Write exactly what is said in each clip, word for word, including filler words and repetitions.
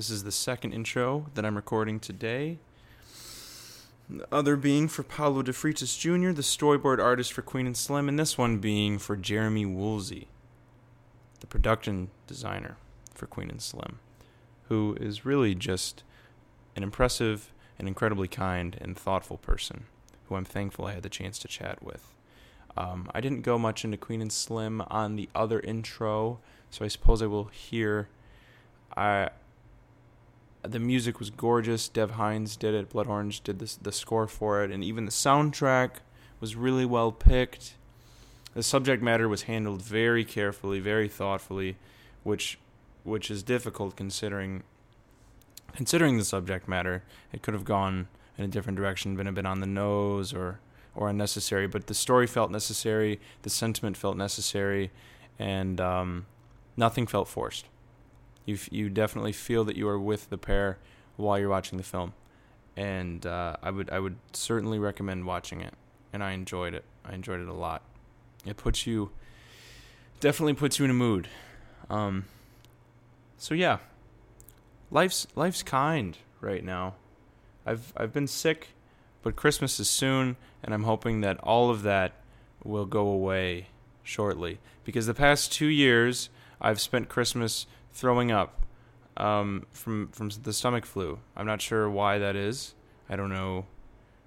This is the second intro that I'm recording today. The other being for Paolo DeFritis Junior, the storyboard artist for Queen and Slim, and this one being for Jeremy Woolsey, the production designer for Queen and Slim, who is really just an impressive and incredibly kind and thoughtful person who I'm thankful I had the chance to chat with. Um, I didn't go much into Queen and Slim on the other intro, so I suppose I will hear. I, the music was gorgeous. Dev Hynes did it. Blood Orange did this, the score for it, and even the soundtrack was really well picked. The subject matter was handled very carefully, very thoughtfully, which which is difficult considering considering the subject matter. It could have gone in a different direction, been a bit on the nose or or unnecessary, but the story felt necessary, the sentiment felt necessary, and um, nothing felt forced. You you definitely feel that you are with the pair while you're watching the film, and uh, I would I would certainly recommend watching it, and I enjoyed it. I enjoyed it a lot. It puts you, definitely puts you in a mood. Um, so yeah, life's life's kind right now. I've I've been sick, but Christmas is soon, and I'm hoping that all of that will go away shortly. Because the past two years, I've spent Christmas throwing up um, from from the stomach flu. I'm not sure why that is. I don't know.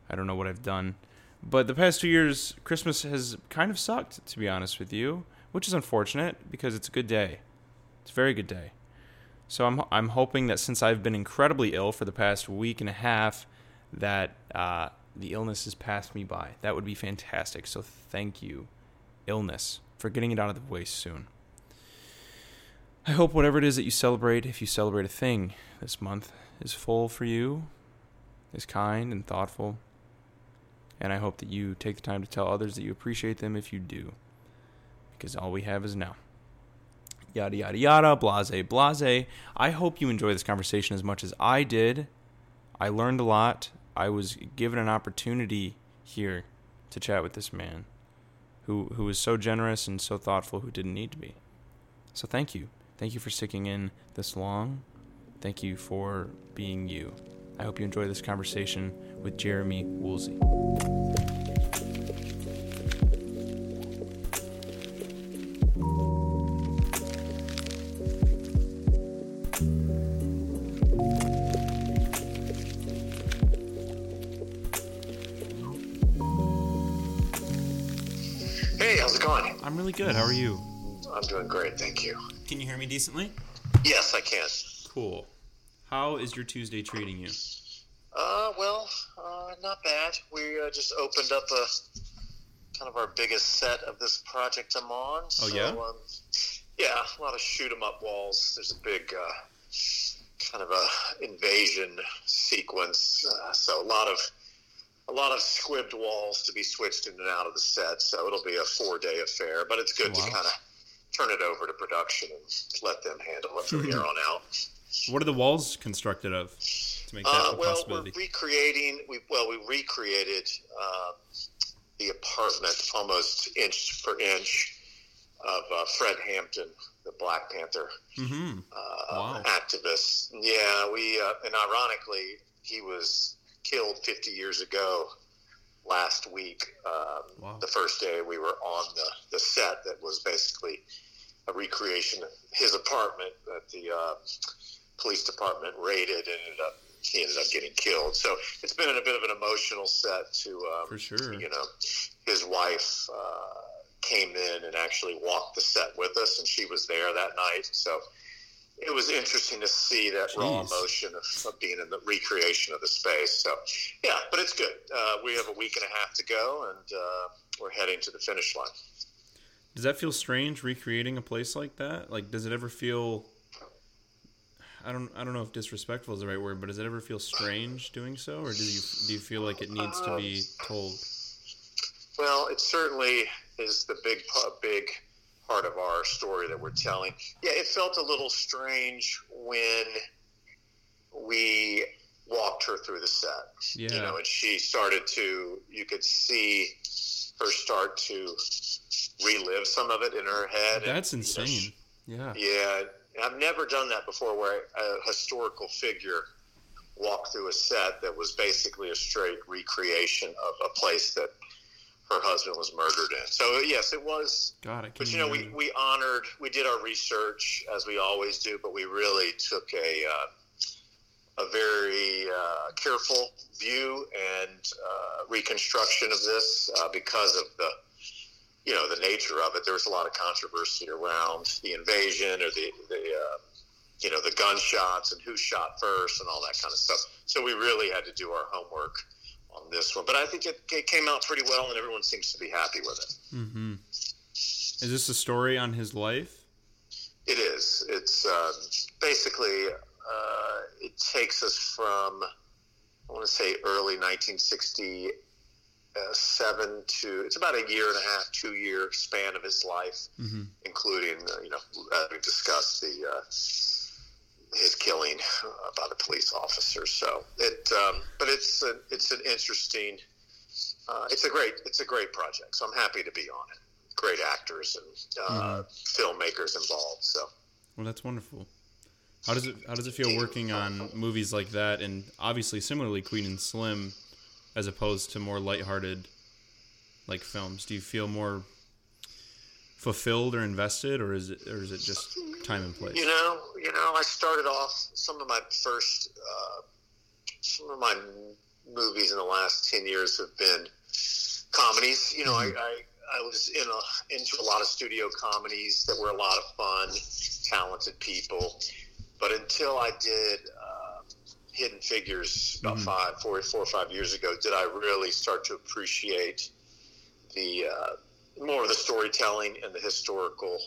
I don't know what I've done. But the past two years, Christmas has kind of sucked, to be honest with you, which is unfortunate because it's a good day. It's a very good day. So I'm I'm hoping that since I've been incredibly ill for the past week and a half, that uh, the illness has passed me by. That would be fantastic. So thank you, illness, for getting it out of the way soon. I hope whatever it is that you celebrate, if you celebrate a thing this month, is full for you, is kind and thoughtful. And I hope that you take the time to tell others that you appreciate them if you do. Because all we have is now. Yada, yada, yada, blase, blase. I hope you enjoy this conversation as much as I did. I learned a lot. I was given an opportunity here to chat with this man who, who was so generous and so thoughtful, who didn't need to be. So thank you. Thank you for sticking in this long. Thank you for being you. I hope you enjoy this conversation with Jeremy Woolsey. Hey, how's it going? I'm really good. How are you? I'm doing great, thank you. Can you hear me decently? Yes, I can. Cool. How is your Tuesday treating you? Uh, well, uh, not bad. We uh, just opened up a kind of our biggest set of this Project Amon. Oh, so, yeah? Um, yeah, a lot of shoot 'em up walls. There's a big uh, kind of a invasion sequence. Uh, so a lot of a lot of squibbed walls to be switched in and out of the set. So it'll be a four day affair, but it's good wow. to kind of turn it over to production and let them handle it from here on out. What are the walls constructed of to make that uh, a well, possibility? We're recreating, we, well, we recreated uh, the apartment almost inch for inch of uh, Fred Hampton, the Black Panther mm-hmm. uh, wow. activist. Yeah, we uh, and ironically, he was killed fifty years ago last week, um, wow. the first day we were on the, the set that was basically a recreation of his apartment that the uh, police department raided and ended up, he ended up getting killed. So it's been a bit of an emotional set to, um, For sure. you know, his wife uh, came in and actually walked the set with us, and she was there that night. So it was interesting to see that Jeez. raw emotion of, of being in the recreation of the space. So, yeah, but it's good. Uh, we have a week and a half to go, and uh, we're heading to the finish line. Does that feel strange, recreating a place like that? Like, does it ever feel – I don't I don't know if disrespectful is the right word, but does it ever feel strange doing so, or do you do you feel like it needs um, to be told? Well, it certainly is the big big – part of our story that we're telling. Yeah, it felt a little strange when we walked her through the set. Yeah. You know, and she started to, you could see her start to relive some of it in her head. That's and, insane. You know, she, yeah. Yeah. I've never done that before, where a historical figure walked through a set that was basically a straight recreation of a place that her husband was murdered in. So yes, it was. Got it. But you know, we, we honored, we did our research as we always do, but we really took a uh, a very uh, careful view and uh, reconstruction of this uh, because of the, you know, the nature of it. There was a lot of controversy around the invasion or the the uh, you know, the gunshots and who shot first and all that kind of stuff. So we really had to do our homework on this one, but I think it, it came out pretty well, and everyone seems to be happy with it. Mm-hmm. Is this a story on his life? It is. It's uh, basically uh, it takes us from, I want to say, early nineteen sixty-seven to, it's about a year and a half, two year span of his life, mm-hmm. including uh, you know, as we discussed, the uh, his killing by the police officer. So it, um, but it's a, it's an interesting, uh, it's a great, it's a great project. So I'm happy to be on it. Great actors and uh, mm. filmmakers involved. So, well, that's wonderful. How does it, how does it feel working on movies like that? And obviously similarly Queen and Slim, as opposed to more lighthearted like films, do you feel more fulfilled or invested, or is it, or is it just time and place? You know, you know, I started off some of my first, uh, some of my movies in the last ten years have been comedies. You know, mm-hmm. I, I, I was in a, into a lot of studio comedies that were a lot of fun, talented people. But until I did uh, Hidden Figures about mm-hmm. five, four, four or five years ago, did I really start to appreciate the uh, more of the storytelling and the historical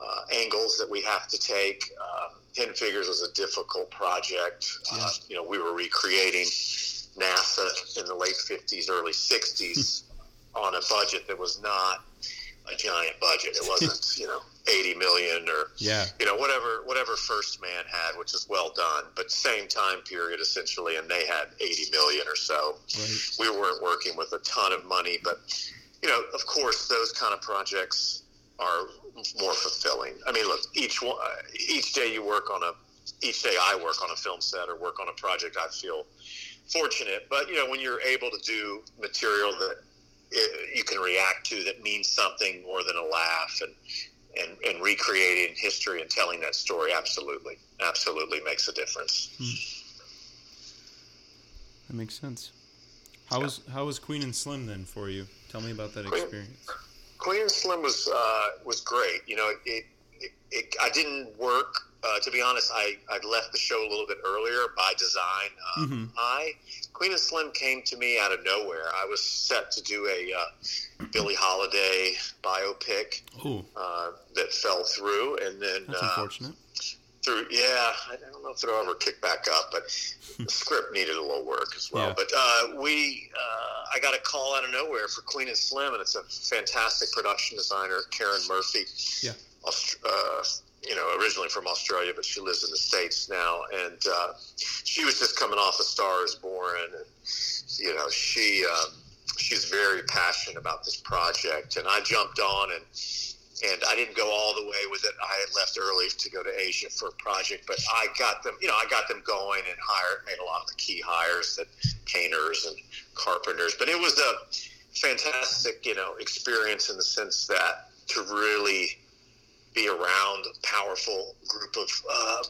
uh, angles that we have to take. Um, Hidden Figures was a difficult project. Yeah. Uh, you know, we were recreating NASA in the late fifties, early sixties on a budget that was not a giant budget. It wasn't, you know, eighty million or, yeah. you know, whatever, whatever First Man had, which is well done, but same time period essentially. And they had eighty million or so. Right. We weren't working with a ton of money, but you know, of course, those kind of projects are more fulfilling. I mean, look, each one, each day you work on a, each day I work on a film set or work on a project, I feel fortunate. But, you know, when you're able to do material that you can react to that means something more than a laugh and, and, and recreating history and telling that story, absolutely, absolutely makes a difference. Hmm. That makes sense. How was how was Queen and Slim then for you? Tell me about that experience. Queen, Queen and Slim was uh, was great. You know, it, it, it I didn't work uh, to be honest. I I left the show a little bit earlier by design. Um, mm-hmm. I Queen and Slim came to me out of nowhere. I was set to do a uh, Billie Holiday biopic uh, that fell through, and then that's uh, unfortunate. Through, yeah, I don't know if it'll ever kick back up, but the script needed a little work as well. Yeah. But uh, we, uh, I got a call out of nowhere for Queen and Slim, and it's a fantastic production designer, Karen Murphy. Yeah, Aust- uh, you know, originally from Australia, but she lives in the States now, and uh, she was just coming off A Star Is Born, and you know, she um, she's very passionate about this project, and I jumped on and. And I didn't go all the way with it. I had left early to go to Asia for a project, but I got them, you know, I got them going and hired, made a lot of the key hires, that painters and carpenters. But it was a fantastic, you know, experience in the sense that to really be around a powerful group of uh,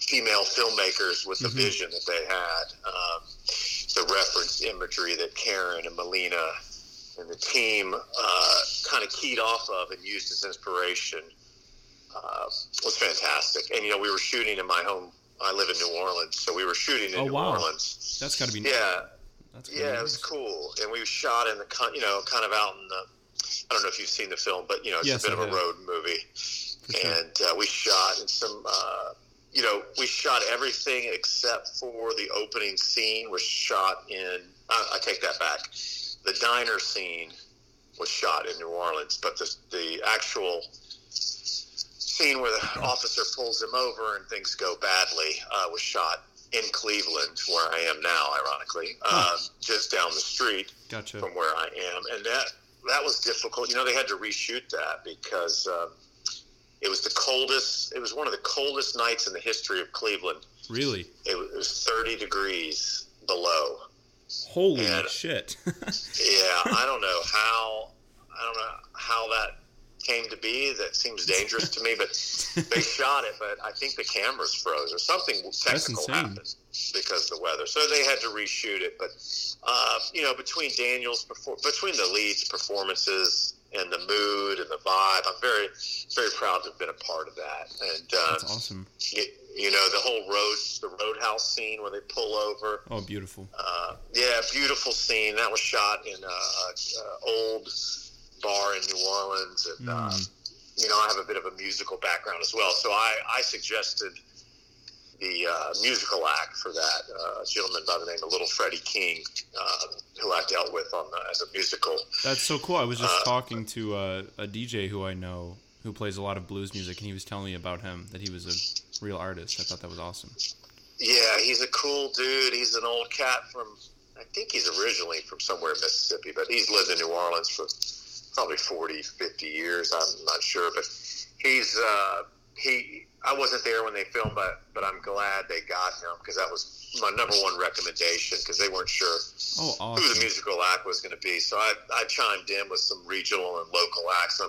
female filmmakers with the mm-hmm. vision that they had, um, the reference imagery that Karen and Melina and the team uh, kind of keyed off of and used as inspiration uh, was fantastic. And, you know, we were shooting in my home. I live in New Orleans, so we were shooting in oh, New wow. Orleans. That's got to be nice. Yeah, That's yeah nice. It was cool. And we shot in the, you know, kind of out in the, I don't know if you've seen the film, but, you know, it's yes, a bit I of have. a road movie. Sure. And uh, we shot in some, uh, you know, we shot everything except for the opening scene was shot in, I, I take that back. The diner scene was shot in New Orleans, but the the actual scene where the officer pulls him over and things go badly uh, was shot in Cleveland, where I am now, ironically, huh. um, just down the street gotcha. from where I am. And that that was difficult. You know, they had to reshoot that because um, It was the coldest. It was one of the coldest nights in the history of Cleveland. Really? It was thirty degrees below. Holy and, shit. yeah, I don't know how. I don't know how that came to be. That seems dangerous to me, but they shot it. But I think the cameras froze or something technical happened because of the weather. So they had to reshoot it. But uh, you know, between Daniel's before, between the leads' performances and the mood and the vibe, I'm very, very proud to have been a part of that. And uh, that's awesome. It, you know, the whole road, the roadhouse scene where they pull over. Oh, beautiful. Uh, yeah, beautiful scene. That was shot in a, a, a old bar in New Orleans, and mm. uh, you know, I have a bit of a musical background as well, so I, I suggested the uh, musical act for that. Uh, a gentleman by the name of Little Freddie King, uh, who I dealt with on the, as a musical. That's so cool. I was just uh, talking to uh, a D J who I know who plays a lot of blues music, and he was telling me about him, that he was a real artist. I thought that was awesome. Yeah, he's a cool dude. He's an old cat from, I think he's originally from somewhere in Mississippi, but he's lived in New Orleans for probably forty, fifty years. I'm not sure, but he's uh, he. I wasn't there when they filmed, but but I'm glad they got him, because that was my number one recommendation, because they weren't sure oh, awesome. who the musical act was going to be. So I, I chimed in with some regional and local acts.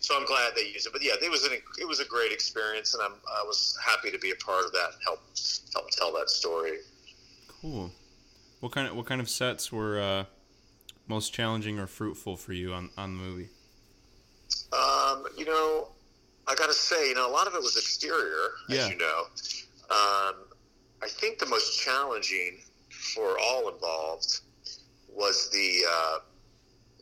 So I'm glad they used it. But yeah, it was an it was a great experience, and I'm I was happy to be a part of that and help help tell that story. Cool. What kind of what kind of sets were Uh... most challenging or fruitful for you on, on the movie? Um, you know, I gotta say, you know, a lot of it was exterior, yeah. as you know. Um, I think the most challenging for all involved was the uh,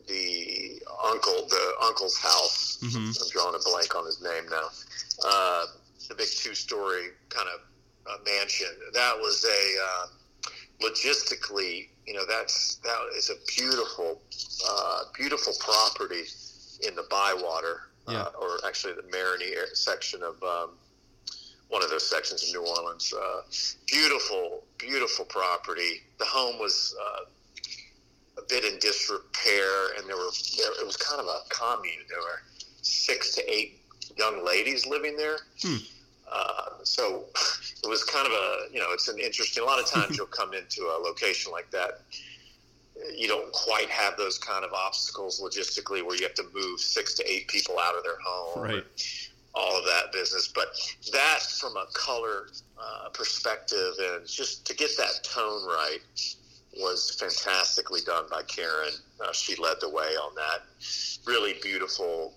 the uncle, the uncle's house. Mm-hmm. I'm drawing a blank on his name now. Uh, the big two-story kind of uh, mansion. That was a uh, logistically. You know, that's that is a beautiful, uh, beautiful property in the Bywater, yeah. uh, or actually the Marigny section of um, one of those sections of New Orleans. Uh, beautiful, beautiful property. The home was uh, a bit in disrepair, and there were there, it was kind of a commune. There were six to eight young ladies living there. Hmm. Uh, so it was kind of a, you know, it's an interesting, a lot of times you'll come into a location like that. You don't quite have those kind of obstacles logistically where you have to move six to eight people out of their home, right. all of that business. But that from a color uh, perspective and just to get that tone right was fantastically done by Karen. Uh, she led the way on that. Really beautiful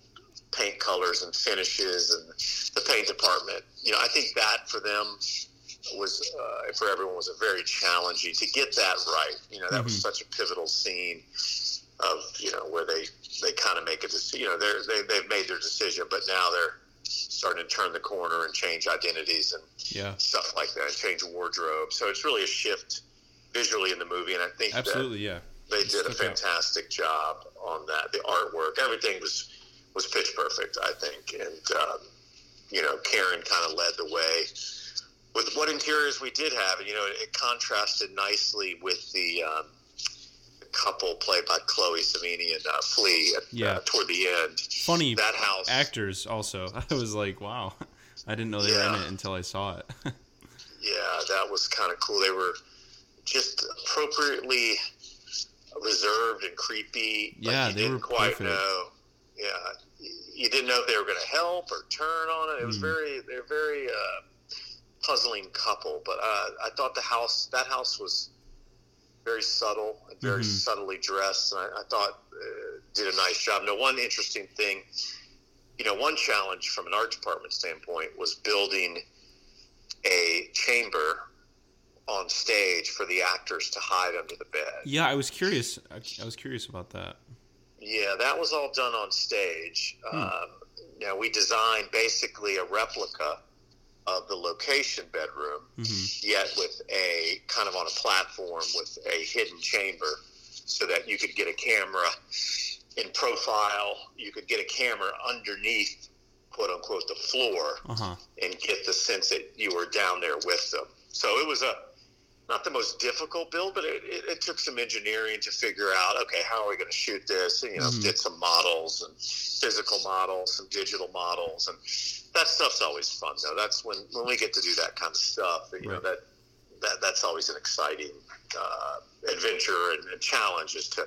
paint colors and finishes, and the paint department, you know, I think that for them was, uh, for everyone was a very challenging to get that right. You know, that mm-hmm. was such a pivotal scene of, you know, where they, they kind of make a decision, you know, they're, they, they've made their decision, but now they're starting to turn the corner and change identities and yeah. stuff like that, change wardrobe. So it's really a shift visually in the movie. And I think Absolutely, that yeah. they Just did a fantastic out. job on that. The artwork, everything was, was pitch perfect, I think, and um, you know, Karen kind of led the way with what interiors we did have, and you know, it, it contrasted nicely with the, um, the couple played by Chloe Savini and uh, Flea at, yeah. uh, toward the end. Funny that house actors also. I was like, wow, I didn't know they yeah. were in it until I saw it. yeah, that was kind of cool. They were just appropriately reserved and creepy. Yeah, like you they didn't were quite perfect. know. Yeah, you didn't know if they were going to help or turn on it. It was mm. very, they're very uh, puzzling couple. But uh, I thought the house, that house was very subtle and very mm-hmm. subtly dressed, and I, I thought uh, did a nice job. Now, one interesting thing, you know, one challenge from an art department standpoint was building a chamber on stage for the actors to hide under the bed. Yeah, I was curious. I, I was curious about that. Yeah, that was all done on stage. Hmm. Um, now, we designed basically a replica of the location bedroom, mm-hmm. yet with a kind of on a platform with a hidden chamber so that you could get a camera in profile. You could get a camera underneath, quote unquote, the floor uh-huh. and get the sense that you were down there with them. So it was a not the most difficult build, but it, it, it took some engineering to figure out, okay, how are we going to shoot this? And, you know, mm-hmm. did some models and physical models, some digital models, and that stuff's always fun, though. That's when, when we get to do that kind of stuff. You right. know, that that that's always an exciting uh, adventure and, and challenge as to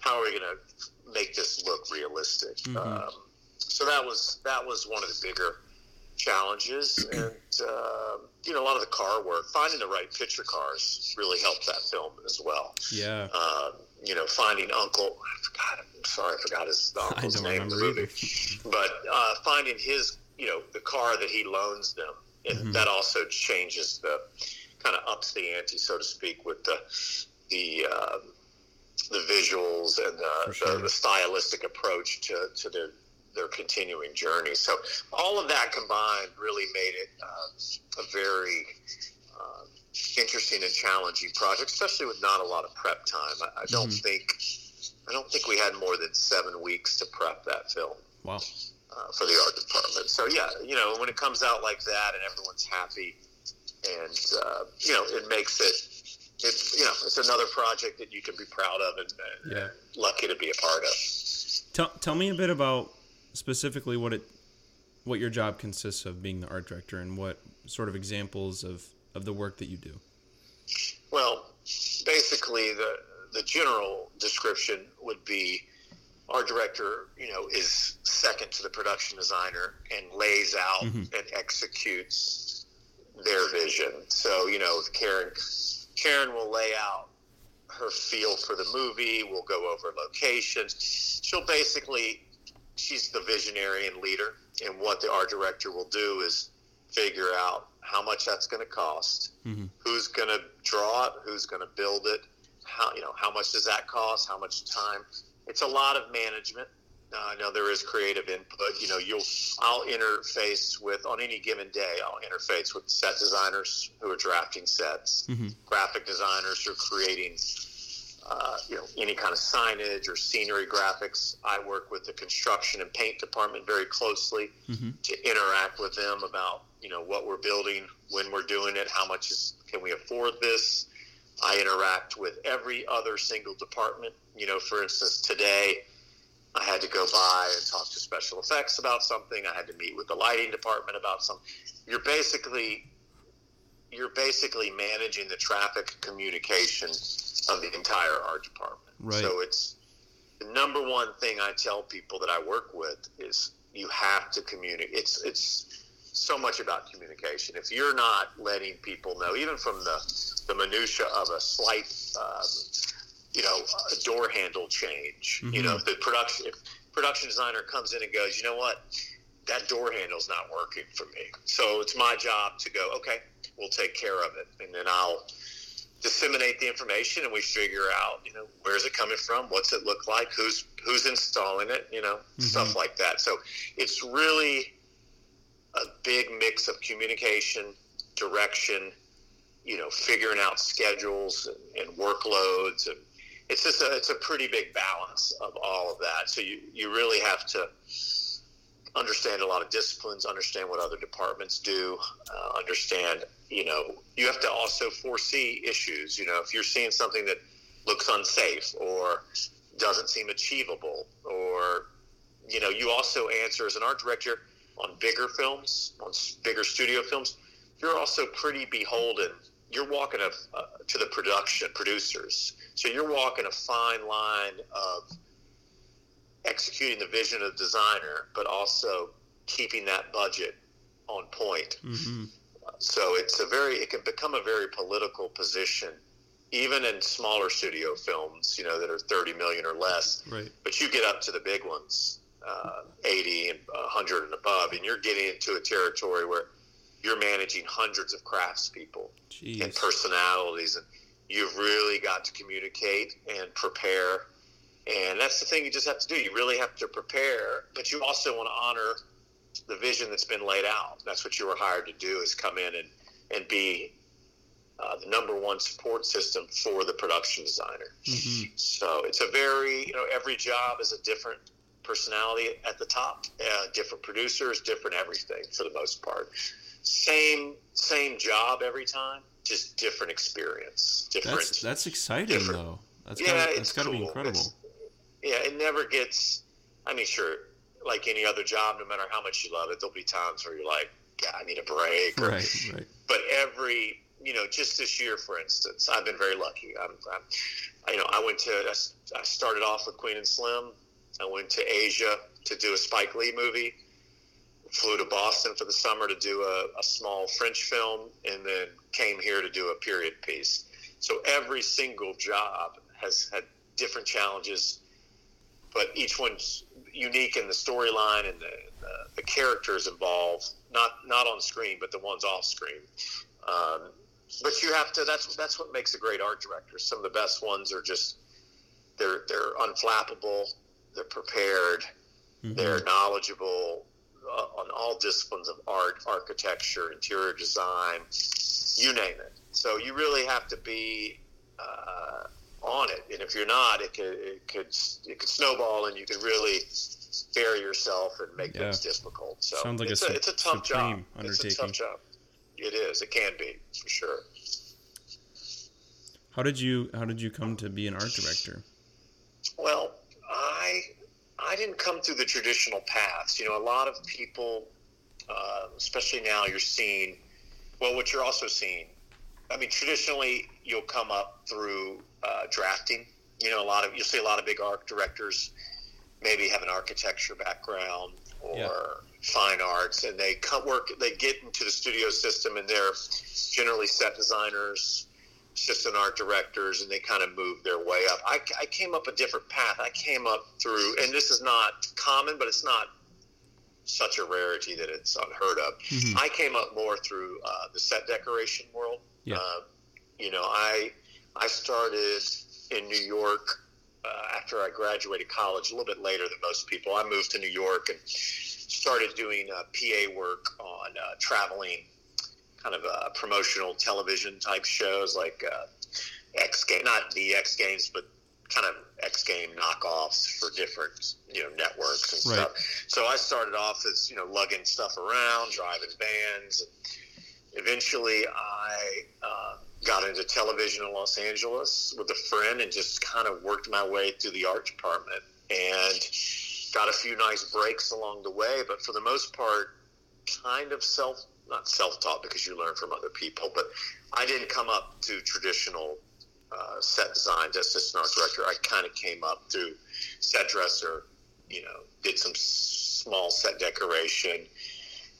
how are we going to make this look realistic. Mm-hmm. Um, so that was that was one of the bigger challenges, and uh, you know, a lot of the car work, finding the right picture cars really helped that film as well. Yeah. Uh, you know, finding Uncle, I forgot, I'm sorry, I forgot his the uncle's name in the movie, but uh, finding his, you know, the car that he loans them, and mm-hmm. that also changes the, kind of ups the ante, so to speak, with the the uh, the visuals and the, sure. the, the stylistic approach to to the. Their continuing journey. So all of that combined really made it uh, a very uh, interesting and challenging project, especially with not a lot of prep time. I, I don't mm-hmm. think I don't think we had more than seven weeks to prep that film. Wow. Uh, for the art department. So yeah, you know, when it comes out like that and everyone's happy, and uh, you know, it makes it. It's you know, it's another project that you can be proud of and, and yeah. lucky to be a part of. Tell tell me a bit about. Specifically, what it, what your job consists of, being the art director, and what sort of examples of, of the work that you do. Well, basically, the the general description would be, art director, you know, is second to the production designer and lays out mm-hmm. and executes their vision. So, you know, Karen Karen will lay out her feel for the movie. We'll go over locations. She'll basically. She's the visionary and leader, and what the art director will do is figure out how much that's going to cost, mm-hmm. who's going to draw it, who's going to build it, how you know how much does that cost, how much time. It's a lot of management. Uh, I know there is creative input. You know, you'll I'll interface with on any given day. I'll interface with set designers who are drafting sets, mm-hmm. graphic designers who are creating. Uh, you know, any kind of signage or scenery graphics. I work with the construction and paint department very closely mm-hmm. to interact with them about, you know, what we're building, when we're doing it, how much is, can we afford this? I interact with every other single department. You know, for instance, today I had to go by and talk to special effects about something. I had to meet with the lighting department about something. You're basically... You're basically managing the traffic communication of the entire art department. Right. So it's the number one thing I tell people that I work with is you have to communicate. It's it's so much about communication. If you're not letting people know, even from the, the minutia of a slight, um, you know, a door handle change, mm-hmm. you know, if the production if production designer comes in and goes, you know what, that door handle's not working for me. So it's my job to go, okay. We'll take care of it, and then I'll disseminate the information, and we figure out, you know, where's it coming from, what's it look like, who's who's installing it, you know, mm-hmm. stuff like that. So it's really a big mix of communication, direction, you know, figuring out schedules and, and workloads, and it's just a, it's a pretty big balance of all of that. So you you really have to. Understand a lot of disciplines, understand what other departments do, uh, understand, you know, you have to also foresee issues. You know, if you're seeing something that looks unsafe or doesn't seem achievable, or, you know, you also answer as an art director on bigger films, on bigger studio films, you're also pretty beholden. You're walking a, uh, to the production producers. So you're walking a fine line of executing the vision of the designer, but also keeping that budget on point. Mm-hmm. So it's a very, it can become a very political position, even in smaller studio films, you know, that are thirty million or less, right. But you get up to the big ones, uh, eighty and one hundred and above, and you're getting into a territory where you're managing hundreds of craftspeople Jeez. And personalities, and you've really got to communicate and prepare. And that's the thing you just have to do. You really have to prepare, but you also want to honor the vision that's been laid out. That's what you were hired to do, is come in and, and be uh, the number one support system for the production designer. Mm-hmm. So it's a very, you know, every job is a different personality at the top, uh, different producers, different everything for the most part. Same, same job every time, just different experience. Different. That's, that's exciting, different. though. That's yeah, gotta, it's that's cool. Got to be incredible. It's, yeah, it never gets. I mean, sure, like any other job, no matter how much you love it, there'll be times where you're like, "Yeah, I need a break." Or, right, right. But every, you know, just this year, for instance, I've been very lucky. I'm, I'm you know, I went to, I started off with Queen and Slim. I went to Asia to do a Spike Lee movie. Flew to Boston for the summer to do a, a small French film, and then came here to do a period piece. So every single job has had different challenges, but each one's unique in the storyline and the, uh, the characters involved, not not on screen, but the ones off screen. Um, but you have to, that's that's what makes a great art director. Some of the best ones are just, they're, they're unflappable, they're prepared, mm-hmm. they're knowledgeable, Uh, on all disciplines of art, architecture, interior design, you name it. So you really have to be uh, on it, and if you're not, it could it could it could snowball, and you could really bury yourself and make yeah. things difficult. So sounds like it's a, a, it's a tough job. Undertaking. It's a tough job. It is. It can be for sure. How did you How did you come to be an art director? Well, I. I didn't come through the traditional paths. You know, a lot of people, uh, especially now, you're seeing, well, what you're also seeing, I mean, traditionally, you'll come up through uh, drafting. You know, a lot of, you'll see a lot of big art directors maybe have an architecture background or yeah. fine arts, and they come work, they get into the studio system, and they're generally set designers, assistant art directors, and they kind of moved their way up. I, I came up a different path. I came up through, and this is not common, but it's not such a rarity that it's unheard of. Mm-hmm. I came up more through uh, the set decoration world. Yeah. Uh, you know, I I started in New York uh, after I graduated college, a little bit later than most people. I moved to New York and started doing uh, P A work on uh, traveling kind of uh, promotional television type shows like uh, X Games, not the X Games, but kind of X Game knockoffs for different, you know, networks and right. stuff. So I started off as, you know, lugging stuff around, driving vans. Eventually I uh, got into television in Los Angeles with a friend and just kind of worked my way through the art department and got a few nice breaks along the way. But for the most part, kind of self not self-taught because you learn from other people, but I didn't come up to traditional uh, set design, assistant art director. I kind of came up through set dresser, you know, did some small set decoration,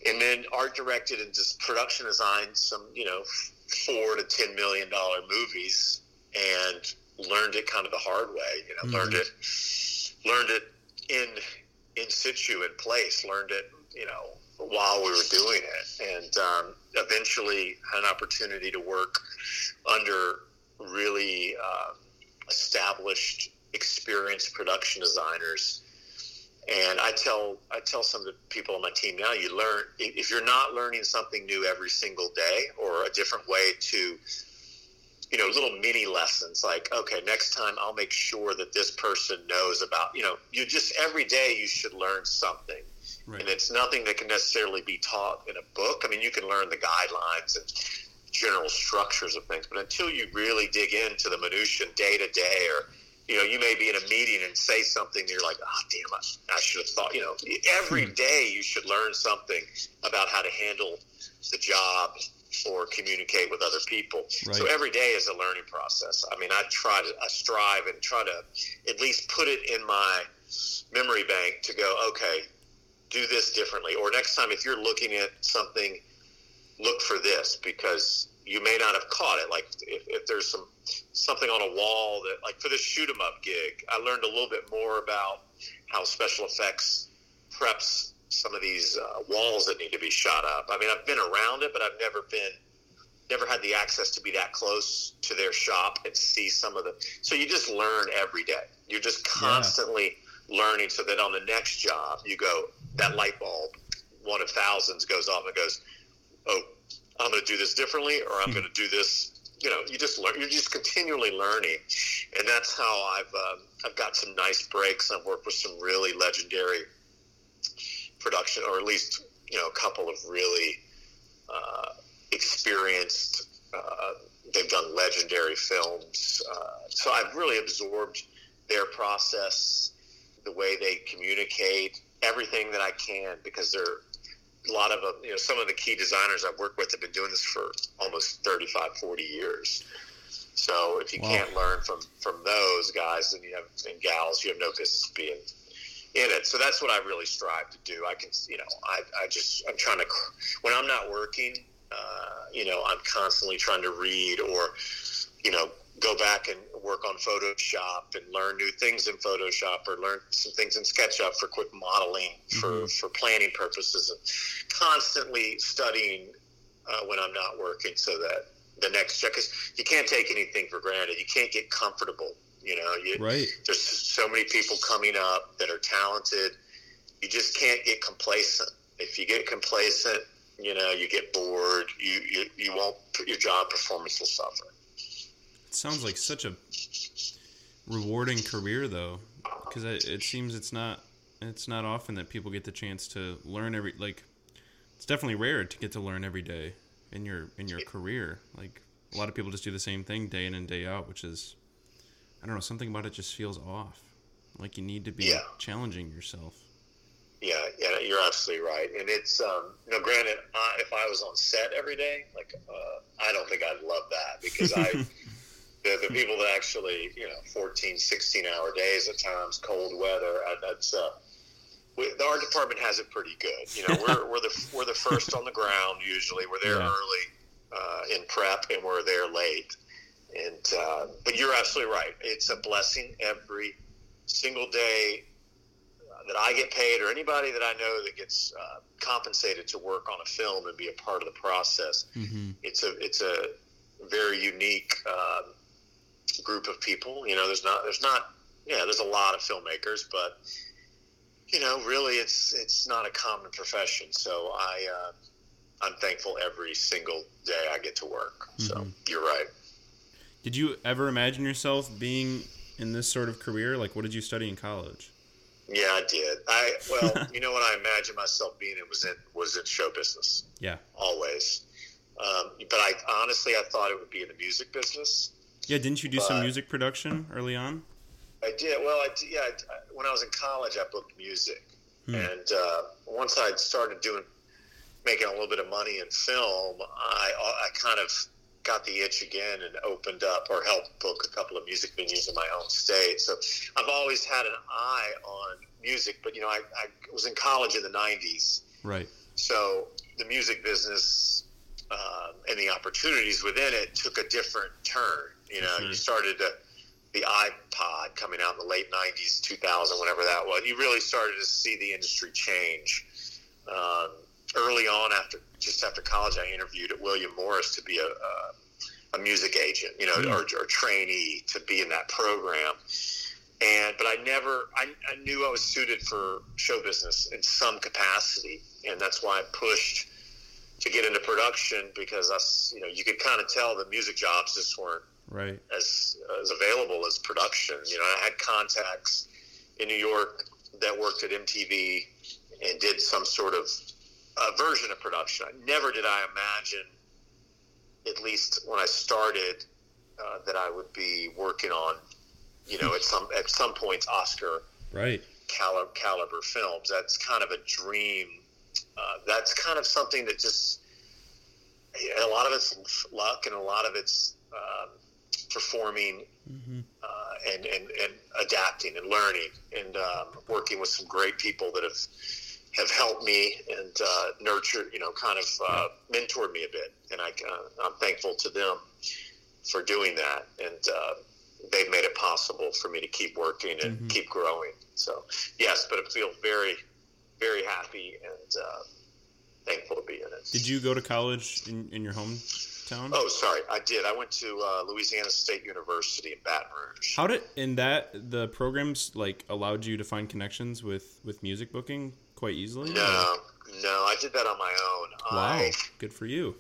and then art directed and just production designed some, you know, four to ten million dollar movies, and learned it kind of the hard way. You know, mm-hmm. learned it, learned it in in situ, in place. Learned it, you know, while we were doing it, and um, eventually had an opportunity to work under really uh, established, experienced production designers. And I tell I tell some of the people on my team now, you learn, if you're not learning something new every single day or a different way to, you know, little mini lessons like, okay, next time I'll make sure that this person knows about, you know, you just every day you should learn something. Right. And it's nothing that can necessarily be taught in a book. I mean, you can learn the guidelines and general structures of things, but until you really dig into the minutia day to day, or, you know, you may be in a meeting and say something and you're like, oh, damn, I, I should have thought, you know, every day you should learn something about how to handle the job or communicate with other people. Right. So every day is a learning process. I mean, I try to, I strive and try to at least put it in my memory bank to go, okay, do this differently, or next time if you're looking at something, look for this, because you may not have caught it. Like if, if there's some something on a wall that, like for this shoot 'em up gig, I learned a little bit more about how special effects preps some of these uh, walls that need to be shot up. I mean, I've been around it, but I've never been, never had the access to be that close to their shop and see some of the. So you just learn every day. You're just constantly. Yeah. Learning, so that on the next job you go, that light bulb, one of thousands, goes off and goes, oh, I'm going to do this differently, or I'm mm-hmm. going to do this. You know, you just learn. You're just continually learning, and that's how I've um, I've got some nice breaks. I've worked with some really legendary production, or at least, you know, a couple of really uh, experienced Uh, they've done legendary films. Uh, so I've really absorbed their process, the way they communicate, everything that I can, because they're a lot of, you know, some of the key designers I've worked with have been doing this for almost thirty-five, forty years. So if you wow. can't learn from, from those guys and you have and gals, you have no business being in it. So that's what I really strive to do. I can, you know, I, I just, I'm trying to, when I'm not working, uh, you know, I'm constantly trying to read or, you know, go back and work on Photoshop and learn new things in Photoshop or learn some things in SketchUp for quick modeling, for, mm-hmm. for planning purposes, and constantly studying uh, when I'm not working so that the next check is, you can't take anything for granted. You can't get comfortable. You know, you, right. there's so many people coming up that are talented. You just can't get complacent. If you get complacent, you know, you get bored, you, you, you won't, your job performance will suffer. It sounds like such a rewarding career, though, because it seems it's not it's not often that people get the chance to learn every like. It's definitely rare to get to learn every day in your in your career. Like a lot of people just do the same thing day in and day out, which is I don't know something about it just feels off. Like you need to be yeah. challenging yourself. Yeah, yeah, you're absolutely right. And it's, um, you know, granted, I, if I was on set every day, like uh, I don't think I'd love that because I. The, the people that actually, you know, fourteen, sixteen-hour days at times, cold weather. I, that's uh, we, the art department has it pretty good. You know, we're we're the we're the first on the ground usually. We're there yeah. early uh, in prep, and we're there late. And uh, but you're absolutely right. It's a blessing every single day that I get paid, or anybody that I know that gets uh, compensated to work on a film and be a part of the process. Mm-hmm. It's a it's a very unique. Uh, group of people, you know, there's not, there's not, yeah, there's a lot of filmmakers, but you know, really it's, it's not a common profession. So I, uh, I'm thankful every single day I get to work. So mm-hmm. you're right. Did you ever imagine yourself being in this sort of career? Like what did you study in college? Yeah, I did. I, well, you know what I imagined myself being, it was in, was in show business. Yeah. Always. Um, but I honestly, I thought it would be in the music business. Yeah, didn't you do but some music production early on? I did. Well, I did, yeah. I, when I was in college, I booked music, hmm. and uh, once I started doing, making a little bit of money in film, I I kind of got the itch again and opened up or helped book a couple of music venues in my own state. So I've always had an eye on music, but you know, I, I was in college in the nineties, right? So the music business um, and the opportunities within it took a different turn. You know, mm-hmm. you started to, the iPod coming out in the late nineties, two thousand, whenever that was. You really started to see the industry change. Um, early on, after just after college, I interviewed at William Morris to be a uh, a music agent, you know, mm-hmm. or, or trainee to be in that program. And but I never, I, I knew I was suited for show business in some capacity, and that's why I pushed to get into production because I, you know, you could kind of tell the music jobs just weren't. Right. As as available as production. You know, I had contacts in New York that worked at M T V and did some sort of uh, version of production. Never did I imagine, at least when I started, uh, that I would be working on, you know, at some at some points Oscar right. cali- caliber films. That's kind of a dream. Uh, that's kind of something that just a lot of it's luck and a lot of it's. Um, performing mm-hmm. uh, and, and, and adapting and learning and um, working with some great people that have have helped me and uh, nurtured, you know, kind of uh, mentored me a bit. And I, uh, I'm thankful to them for doing that. And uh, they've made it possible for me to keep working and mm-hmm. keep growing. So, yes, but I feel very, very happy and uh, thankful to be in it. Did you go to college in, in your home? Town? Oh, sorry, I did. I went to uh, Louisiana State University in Baton Rouge. How did in that the programs like allowed you to find connections with, with music booking quite easily? No, or? no, I did that on my own. Wow, I, good for you.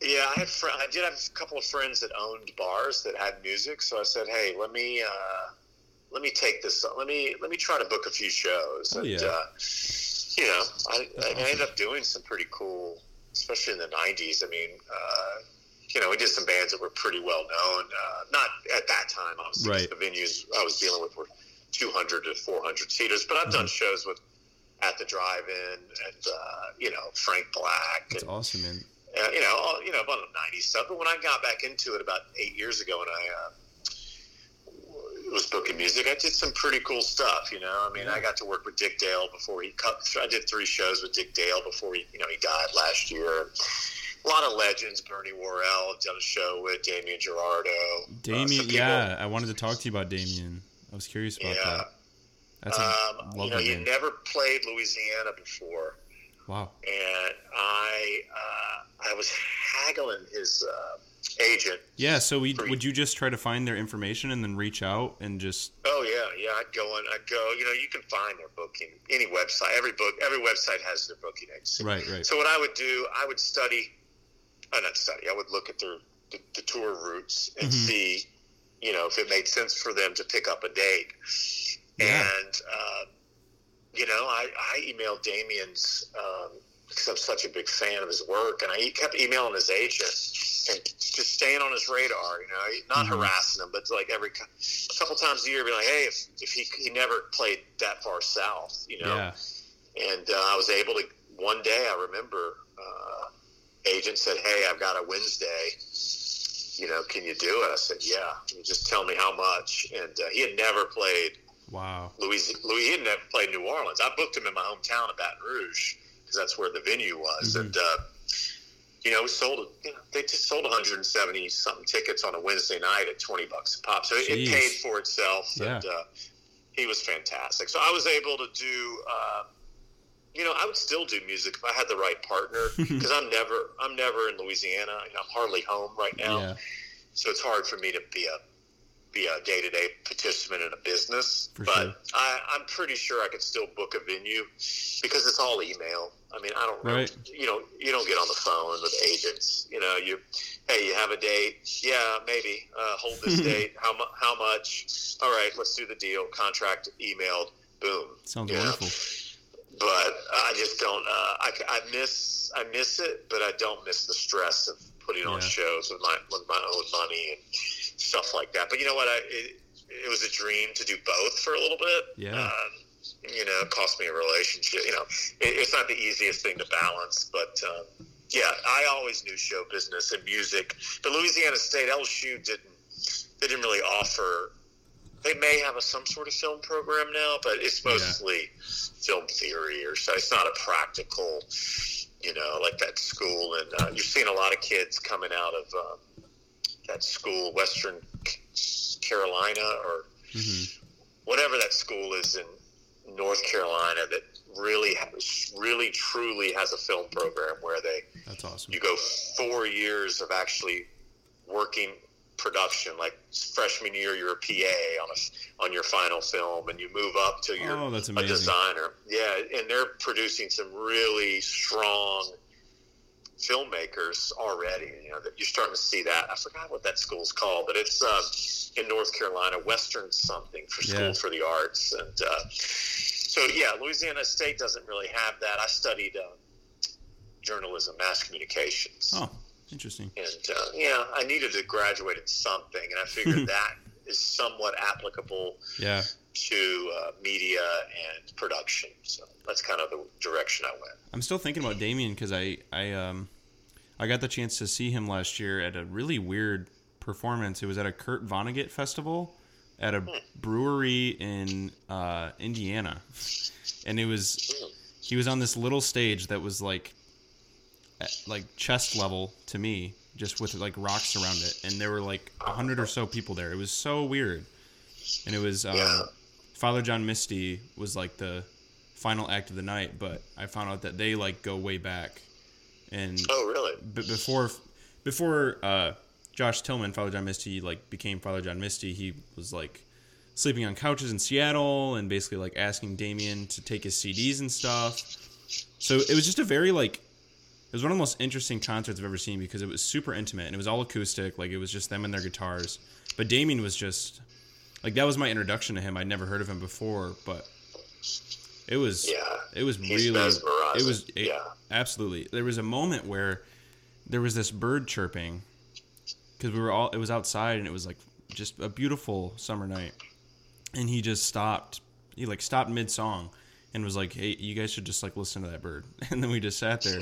Yeah, I had fr- I did have a couple of friends that owned bars that had music, so I said, hey, let me uh, let me take this, let me let me try to book a few shows. Oh, and, yeah. uh, you know, I, I ended up doing some pretty cool, especially in the nineties. I mean. Uh, you know, we did some bands that were pretty well known. Uh, not at that time, obviously. Right. The venues I was dealing with were two hundred to four hundred seaters, but I've done mm-hmm. shows with At the Drive-In and uh, you know, Frank Black. That's and, awesome, man. Uh, you know, all, you know, about nineties stuff. But when I got back into it about eight years ago, and I. Uh, was booking music, I did some pretty cool stuff, you know. I mean, I got to work with Dick Dale before he cut. I did three shows with Dick Dale before he, you know, he died last year. A lot of legends. Bernie Worrell, done a show with Damien Giraldo. Damien, uh, yeah, I wanted to talk to you about Damien. I was curious about yeah. that. That's um, you know, you never played Louisiana before. Wow. And I, uh, I was haggling his. Uh, agent. Yeah, so we, would you just try to find their information and then reach out and just... Oh, yeah, yeah, I'd go, and I'd go, you know, you can find their booking, any website, every book, every website has their booking agency. Right, right. So what I would do, I would study, uh, not study, I would look at their the, the tour routes and mm-hmm. see, you know, if it made sense for them to pick up a date. Yeah. And, uh, you know, I, I emailed Damien's, um, because I'm such a big fan of his work, and I kept emailing his agent and just staying on his radar, you know, not mm-hmm. harassing him, but like every a couple times a year, be like, hey, if, if he he never played that far south, you know, yeah. and uh, I was able to. One day, I remember, uh, agent said, hey, I've got a Wednesday, you know, can you do it? I said, yeah, you just tell me how much, and uh, he had never played. Wow, Louis, Louis, he had never played New Orleans. I booked him in my hometown of Baton Rouge, because that's where the venue was, mm-hmm. and uh, you know, we sold. You know, they just sold one hundred seventy something tickets on a Wednesday night at twenty bucks a pop, so it, it paid for itself. Yeah. And uh, he was fantastic. So I was able to do. Uh, you know, I would still do music if I had the right partner, because I'm never, I'm never in Louisiana. You know, I'm hardly home right now, yeah. so it's hard for me to be a be a day to day participant in a business. For but sure. I, I'm pretty sure I could still book a venue because it's all email. I mean, I don't right. you know, you don't get on the phone with agents. You know, you, hey, you have a date? Yeah, maybe. Uh, hold this date. How, mu- how much? All right, let's do the deal. Contract emailed. Boom. Sounds you wonderful. Know? But I just don't. Uh, I, I miss I miss it, but I don't miss the stress of putting yeah. on shows with my with my own money and stuff like that. But you know what? I it, it was a dream to do both for a little bit. Yeah. Um, you know, it cost me a relationship. You know, it, it's not the easiest thing to balance, but um, yeah, I always knew show business and music. But Louisiana State, L S U didn't, they didn't really offer. They may have a, some sort of film program now, but it's mostly yeah. film theory or so. It's not a practical, you know, like that school. And uh, you're seeing a lot of kids coming out of um, that school, Western Carolina or mm-hmm. whatever that school is in North Carolina, that really has, really truly has a film program where they that's awesome. You go four years of actually working production, like freshman year you're a P A on a, on your final film, and you move up to you're oh, that's amazing. A designer, yeah and they're producing some really strong filmmakers already. You know, that you're starting to see that. I forgot what that school's called, but it's uh, in North Carolina, Western something for School yeah. for the Arts. And uh, so, yeah, Louisiana State doesn't really have that. I studied uh, journalism, mass communications. Oh, interesting. And uh, yeah, I needed to graduate in something, and I figured that is somewhat applicable yeah. to uh, media and production. So that's kind of the direction I went. I'm still thinking about Damien because I, I, um, I got the chance to see him last year at a really weird performance. It was at a Kurt Vonnegut festival at a hmm. brewery in uh, Indiana, and it was hmm. he was on this little stage that was like like chest level to me, just with like rocks around it, and there were like a hundred or so people there. It was so weird, and it was. Um, yeah. Father John Misty was like the final act of the night, but I found out that they like go way back. And oh, really? But before, before uh, Josh Tillman, Father John Misty, like became Father John Misty, he was like sleeping on couches in Seattle and basically like asking Damien to take his C Ds and stuff. So it was just a very like it was one of the most interesting concerts I've ever seen, because it was super intimate and it was all acoustic, like it was just them and their guitars. But Damien was just. Like, that was my introduction to him. I'd never heard of him before, but it was, yeah, it was really, it was, it, yeah. absolutely. There was a moment where there was this bird chirping, because we were all, it was outside and it was like just a beautiful summer night. And he just stopped. He like stopped mid song and was like, "Hey, you guys should just like listen to that bird." And then we just sat there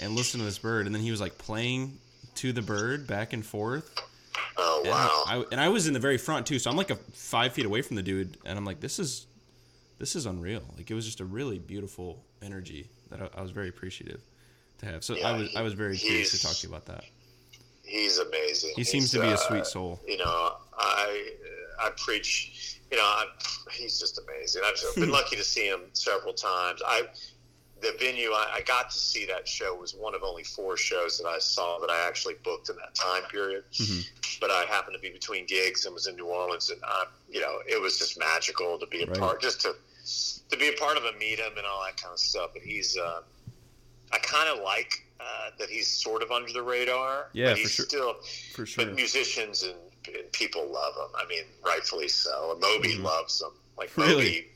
and listened to this bird. And then he was like playing to the bird back and forth. Oh wow! And I, and I was in the very front too, so I'm like a five feet away from the dude, and I'm like, "This is, this is unreal." Like it was just a really beautiful energy that I, I was very appreciative to have. So yeah, I was, he, I was very curious to talk to you about that. He's amazing. He he's, seems to be a sweet soul. Uh, you know, I, I preach. You know, I, he's just amazing. I've been lucky to see him several times. I, the venue I, I got to see that show was one of only four shows that I saw that I actually booked in that time period. Mm-hmm. But I happened to be between gigs and was in New Orleans, and I, you know, it was just magical to be a right. part, just to to be a part of a meet him and all that kind of stuff. But he's, uh, I kind of like uh, that he's sort of under the radar. Yeah, but he's for sure. Still, for sure. But musicians and. And people love him. I mean, rightfully so. And Moby mm-hmm. loves him. Like Moby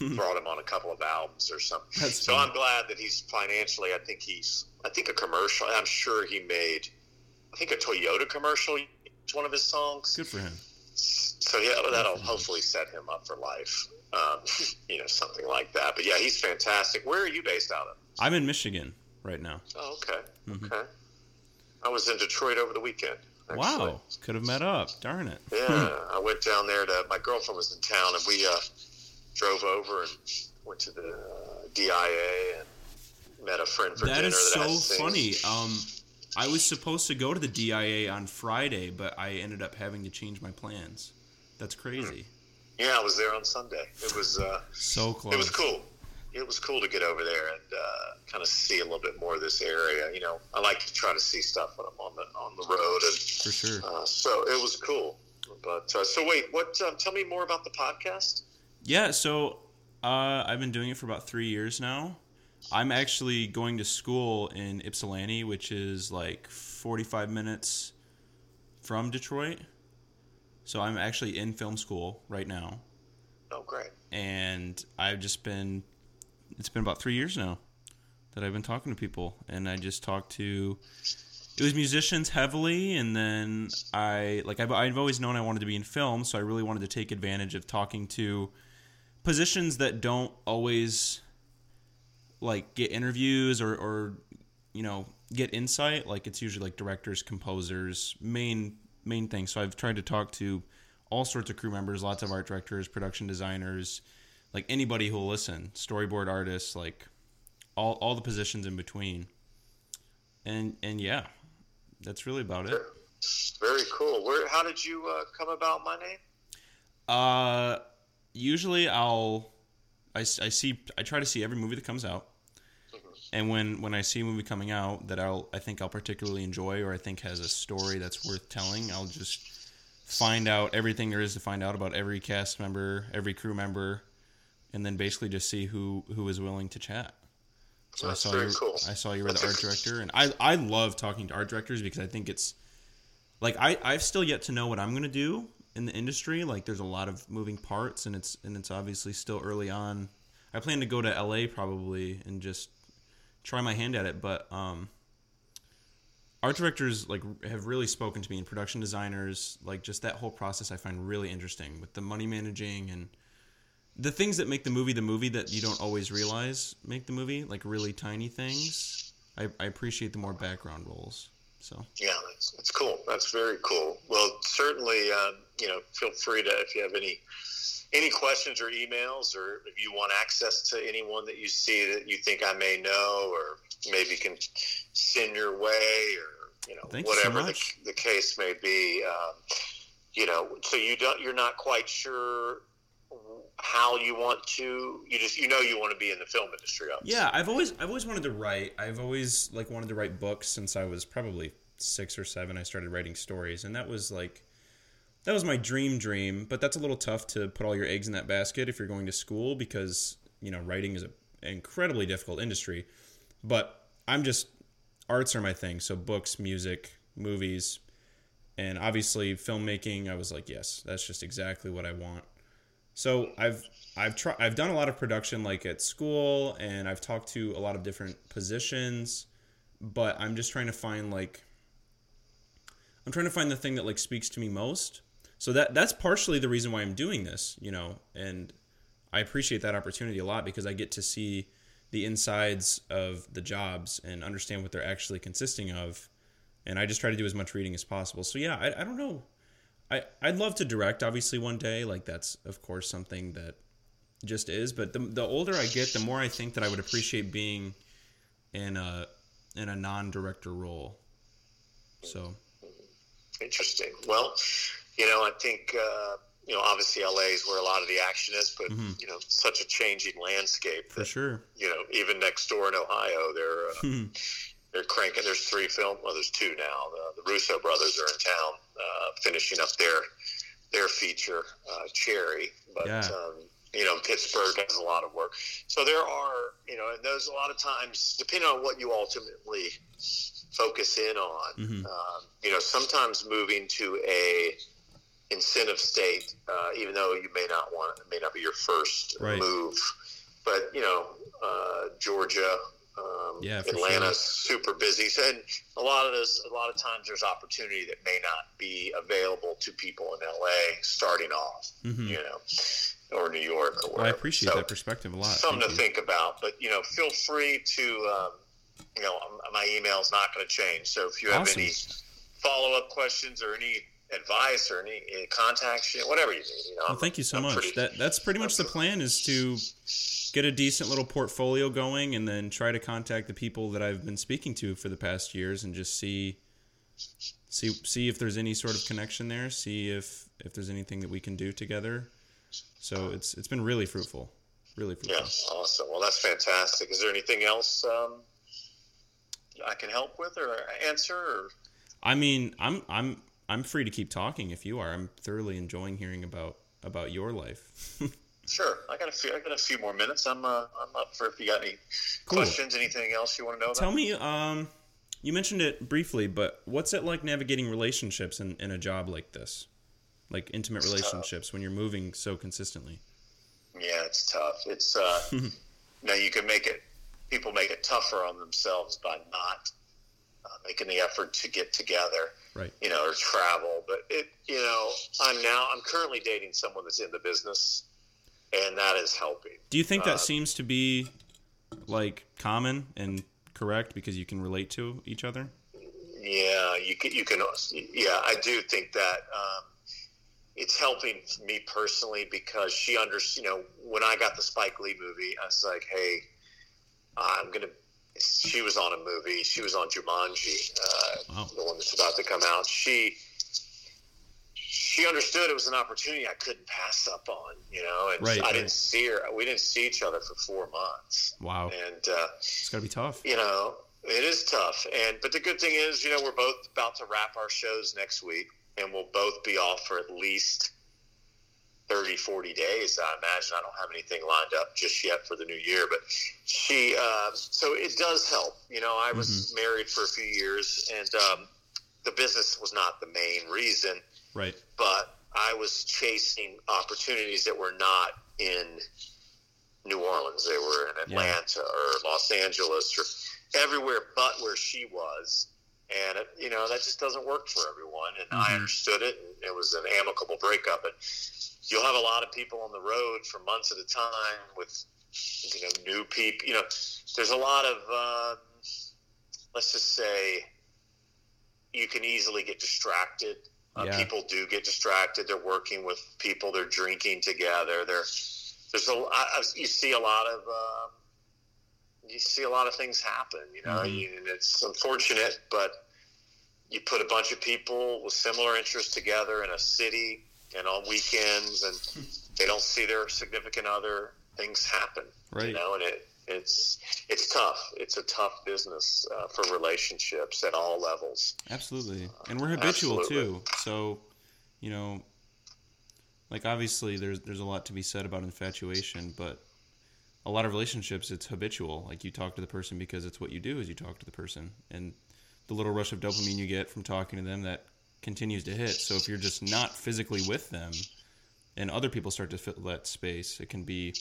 really? brought him on a couple of albums or something. That's so funny. I'm glad that he's financially. I think he's. I think a commercial. I'm sure he made. I think a Toyota commercial. It's one of his songs. Good for him. So yeah, that'll hopefully set him up for life. Um, you know, something like that. But yeah, he's fantastic. Where are you based out of? I'm in Michigan right now. Oh, okay. Mm-hmm. Okay. I was in Detroit over the weekend. Actually. Wow, could have met up. Darn it. Yeah, I went down there to, my girlfriend was in town, and we uh, drove over and went to the uh, D I A and met a friend for that dinner. That is so funny. Um, I was supposed to go to the D I A on Friday, but I ended up having to change my plans. That's crazy. Hmm. Yeah, I was there on Sunday. It was uh, so close. It was cool. It was cool to get over there and uh, kind of see a little bit more of this area. You know, I like to try to see stuff when I'm on the on the road. And, for sure. Uh, so it was cool. But uh, so wait, what? Uh, tell me more about the podcast. Yeah, so uh, I've been doing it for about three years now. I'm actually going to school in Ypsilanti, which is like forty-five minutes from Detroit. So I'm actually in film school right now. Oh, great! And I've just been. It's been about three years now that I've been talking to people, and I just talked to, it was musicians heavily, and then I, like, I've, I've always known I wanted to be in film, so I really wanted to take advantage of talking to positions that don't always, like, get interviews or, or you know, get insight. Like, it's usually, like, directors, composers, main, main things. So I've tried to talk to all sorts of crew members, lots of art directors, production designers, like anybody who will listen, storyboard artists, like all all the positions in between. And and yeah, that's really about it. Very cool. Where? How did you uh, come about my name? Uh, usually I'll, I, I see, I try to see every movie that comes out. Mm-hmm. And when, when I see a movie coming out that I'll, I think I'll particularly enjoy, or I think has a story that's worth telling, I'll just find out everything there is to find out about every cast member, every crew member. And then basically just see who, who is willing to chat. So That's I saw you. Cool. I saw you were the art director, and I, I love talking to art directors because I think it's like I I've still yet to know what I'm gonna do in the industry. Like there's a lot of moving parts, and it's and it's obviously still early on. I plan to go to L A probably and just try my hand at it. But um, art directors like have really spoken to me, and production designers, like just that whole process I find really interesting with the money managing and. The things that make the movie the movie that you don't always realize make the movie, like really tiny things. I, I appreciate the more background roles. So yeah, that's, that's cool. That's very cool. Well, certainly, uh, you know, feel free to if you have any any questions or emails, or if you want access to anyone that you see that you think I may know, or maybe can send your way, or you know, Thanks whatever so the, the case may be. Um, you know, so you don't you're not quite sure. How you want to you just you know you want to be in the film industry obviously. Yeah, I've always I've always wanted to write. I've always like wanted to write books since I was probably six or seven. I started writing stories, and that was like that was my dream dream, but that's a little tough to put all your eggs in that basket if you're going to school, because you know writing is an incredibly difficult industry. But I'm just arts are my thing, so books, music, movies, and obviously filmmaking. I was like, yes, that's just exactly what I want. So I've I've tried I've done a lot of production like at school, and I've talked to a lot of different positions, but I'm just trying to find like I'm trying to find the thing that like speaks to me most. So that that's partially the reason why I'm doing this, you know, and I appreciate that opportunity a lot because I get to see the insides of the jobs and understand what they're actually consisting of. And I just try to do as much reading as possible. So yeah, I, I don't know. I, I'd love to direct, obviously, one day. Like that's, of course, something that just is. But the the older I get, the more I think that I would appreciate being in a in a non-director role. So interesting. Well, you know, I think, uh, you know, obviously L A is where a lot of the action is, but, mm-hmm. you know, such a changing landscape. For that, sure. You know, even next door in Ohio, they're, uh, mm-hmm. they're cranking. There's three film, well, there's two now. The, the Russo brothers are in town uh, finishing up their their feature, uh, Cherry. But, yeah. um, you know, Pittsburgh does a lot of work. So there are, you know, and those a lot of times, depending on what you ultimately focus in on, mm-hmm. um, you know, sometimes moving to a incentive state, uh, even though you may not want it, it may not be your first right. move, but you know, uh, Georgia, um, yeah, Atlanta's sure. super busy, so, and a lot of those, a lot of times there's opportunity that may not be available to people in L A starting off, mm-hmm. you know, or New York or whatever. Well, I appreciate so, that perspective a lot. Something Thank to you. Think about, but you know, feel free to, um, you know, my email's not going to change. So if you have awesome. Any follow-up questions or any advice or any, any contacts, whatever you need. You know, well, thank you so I'm much. Pretty, that That's pretty much the plan is to get a decent little portfolio going and then try to contact the people that I've been speaking to for the past years and just see see, see if there's any sort of connection there, see if, if there's anything that we can do together. So it's it's been really fruitful. Really fruitful. Yeah, awesome. Well, that's fantastic. Is there anything else um, I can help with or answer? Or? I mean, I'm I'm... I'm free to keep talking if you are. I'm thoroughly enjoying hearing about, about your life. Sure. I got a few, I got a few more minutes. I'm, uh, I'm up for if you got any cool. questions, anything else you want to know about. Tell me, um, you mentioned it briefly, but what's it like navigating relationships in, in a job like this? Like intimate it's relationships tough. When you're moving so consistently? Yeah, it's tough. It's, uh, now you can make it, people make it tougher on themselves by not uh, making the effort to get together. Right. You know, or travel, but it, you know, I'm now, I'm currently dating someone that's in the business and that is helping. Do you think that um, seems to be like common and correct because you can relate to each other? Yeah, you can, you can, yeah, I do think that, um, it's helping me personally because she understands, you know, when I got the Spike Lee movie, I was like, hey, I'm going to, she was on a movie. She was on Jumanji, uh, wow. the one that's about to come out. She she understood it was an opportunity I couldn't pass up on, you know. And right, I right. didn't see her. We didn't see each other for four months. Wow. And uh, it's gotta be tough. You know, it is tough. And but the good thing is, you know, we're both about to wrap our shows next week, and we'll both be off for at least thirty, forty days, I imagine. I don't have anything lined up just yet for the new year, but she, uh, so it does help. You know, I was mm-hmm. married for a few years and, um, the business was not the main reason, right? But I was chasing opportunities that were not in New Orleans. They were in Atlanta yeah. or Los Angeles or everywhere but where she was. And, it, you know, that just doesn't work for everyone. And mm-hmm. I understood it. And it was an amicable breakup. And you'll have a lot of people on the road for months at a time with, you know, new people. You know, there's a lot of, uh, let's just say, you can easily get distracted. Uh, yeah. People do get distracted. They're working with people. They're drinking together. They're, there's a, I, you see a lot of... Uh, you see a lot of things happen, you know, mm-hmm. and it's unfortunate, but you put a bunch of people with similar interests together in a city and on weekends and they don't see their significant other, things happen, right. you know, and it, it's, it's tough. It's a tough business uh, for relationships at all levels. Absolutely. And we're habitual Absolutely. Too. So, you know, like obviously there's, there's a lot to be said about infatuation, but a lot of relationships, it's habitual. Like you talk to the person because it's what you do is you talk to the person. And the little rush of dopamine you get from talking to them, that continues to hit. So if you're just not physically with them and other people start to fill that space, it can be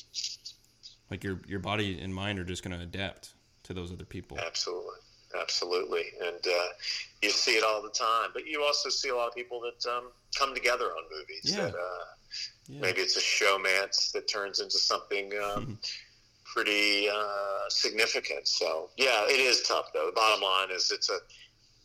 like your your body and mind are just going to adapt to those other people. Absolutely. Absolutely. And uh, you see it all the time. But you also see a lot of people that um, come together on movies. Yeah. That, uh, yeah. Maybe it's a showmance that turns into something um, pretty uh, significant. So, yeah, it is tough, though. The bottom line is it's a,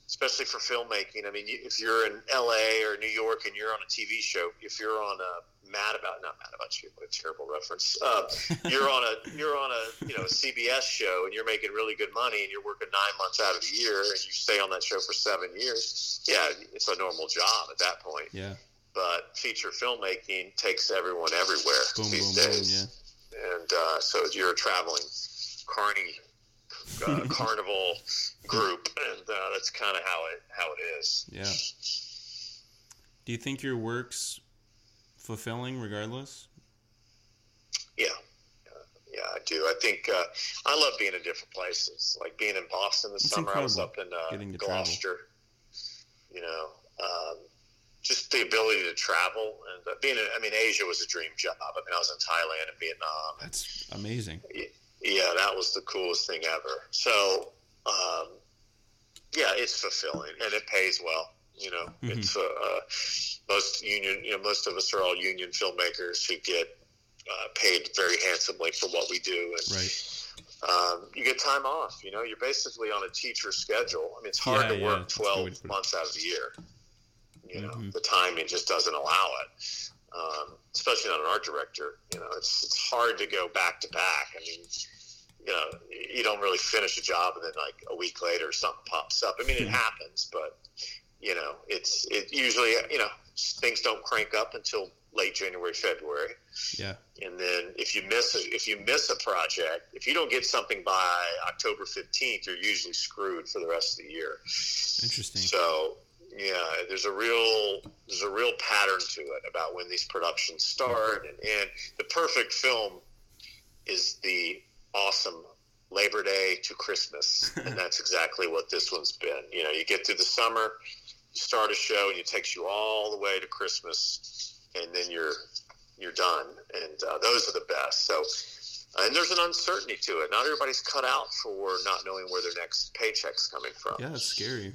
especially for filmmaking, I mean, if you're in L A or New York and you're on a T V show, if you're on a Mad About, not Mad About You, what a terrible reference. Uh, you're on a, you're on a, you know, a C B S show and you're making really good money and you're working nine months out of the year and you stay on that show for seven years. Yeah. It's a normal job at that point. Yeah. But feature filmmaking takes everyone everywhere boom, these boom, days. Boom, yeah. And uh, so you're a traveling carny Uh, carnival group, and uh, that's kind of how it how it is. Yeah. Do you think your work's fulfilling regardless? Yeah, uh, yeah, I do. I think uh, I love being in different places. Like being in Boston this that's summer, incredible. I was up in uh, Gloucester. Travel. You know, um, just the ability to travel and uh, being. In, I mean, Asia was a dream job. I mean, I was in Thailand and Vietnam. That's amazing. Yeah. Yeah, that was the coolest thing ever. So, um, yeah, it's fulfilling and it pays well. You know, mm-hmm. it's uh, uh, most union. You know, most of us are all union filmmakers who get uh, paid very handsomely for what we do, and right. um, you get time off. You know, you're basically on a teacher schedule. I mean, it's hard yeah, to yeah, work twelve months out of the year. You mm-hmm. know, the timing just doesn't allow it. Um, especially not an art director, you know, it's it's hard to go back to back. I mean, you know, you don't really finish a job and then like a week later something pops up. I mean, it happens, but you know, it's it usually you know things don't crank up until late January, February. Yeah. And then if you miss a, if you miss a project, if you don't get something by October fifteenth, you're usually screwed for the rest of the year. Interesting. So. Yeah, there's a real there's a real pattern to it about when these productions start, and, and the perfect film is the awesome Labor Day to Christmas, and that's exactly what this one's been. You know, you get through the summer, you start a show, and it takes you all the way to Christmas, and then you're you're done. And uh, those are the best. So, and there's an uncertainty to it. Not everybody's cut out for not knowing where their next paycheck's coming from. Yeah, it's scary.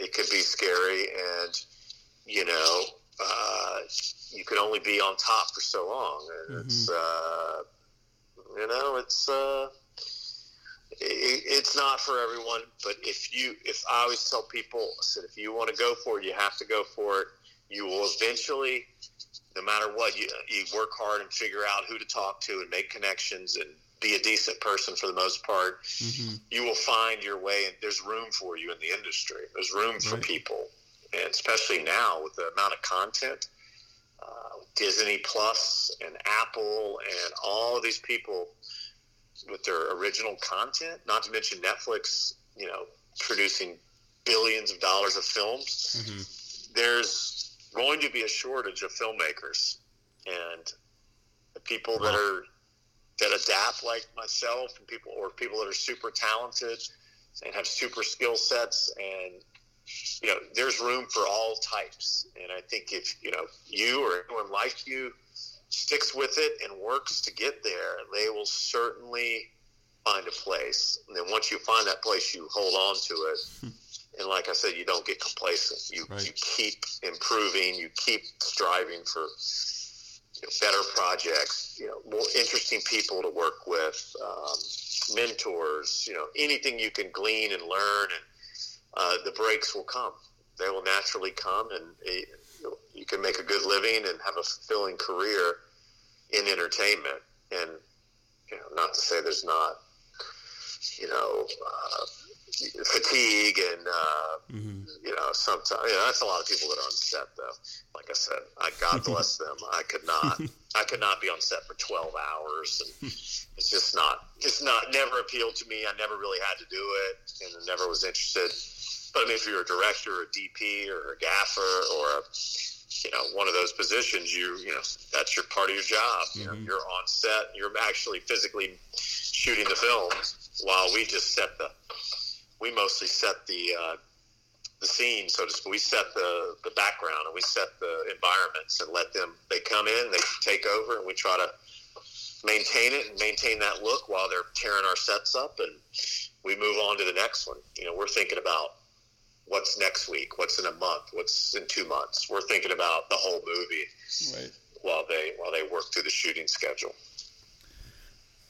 It could be scary, and, you know, uh, you can only be on top for so long. And mm-hmm. it's, uh, you know, it's uh, it, it's not for everyone. But if you, if I always tell people, I said, if you want to go for it, you have to go for it. You will eventually, no matter what, you, you work hard and figure out who to talk to and make connections and be a decent person for the most part, mm-hmm. you will find your way, and there's room for you in the industry. There's room for right. people, and especially now with the amount of content, uh, Disney Plus and Apple and all of these people with their original content, not to mention Netflix, you know, producing billions of dollars of films. Mm-hmm. There's going to be a shortage of filmmakers, and the people wow. that are that adapt like myself and people or people that are super talented and have super skill sets. And, you know, there's room for all types. And I think if, you know, you or anyone like you sticks with it and works to get there, they will certainly find a place. And then once you find that place, you hold on to it. And like I said, you don't get complacent. You, right. you keep improving, you keep striving for better projects, you know, more interesting people to work with, um, mentors, you know, anything you can glean and learn, and uh, the breaks will come. They will naturally come, and it, you can make a good living and have a fulfilling career in entertainment. And, you know, not to say there's not, you know, uh, fatigue and, uh, mm-hmm. you know, sometimes, you know, that's a lot of people that are on set, though. Like I said, I, God bless them. I could not, I could not be on set for twelve hours. And it's just not, it's not, never appealed to me. I never really had to do it, and I never was interested. But I mean, if you're a director or a D P or a gaffer or a, you know, one of those positions, you, you know, that's your part of your job. Mm-hmm. You know, you're on set, you're actually physically shooting the films while we just set the, we mostly set the, uh, the scene, so to speak. We set the, the background, and we set the environments, and let them, they come in, they take over, and we try to maintain it and maintain that look while they're tearing our sets up and we move on to the next one. You know, we're thinking about what's next week, what's in a month, what's in two months. We're thinking about the whole movie right. while they while they work through the shooting schedule.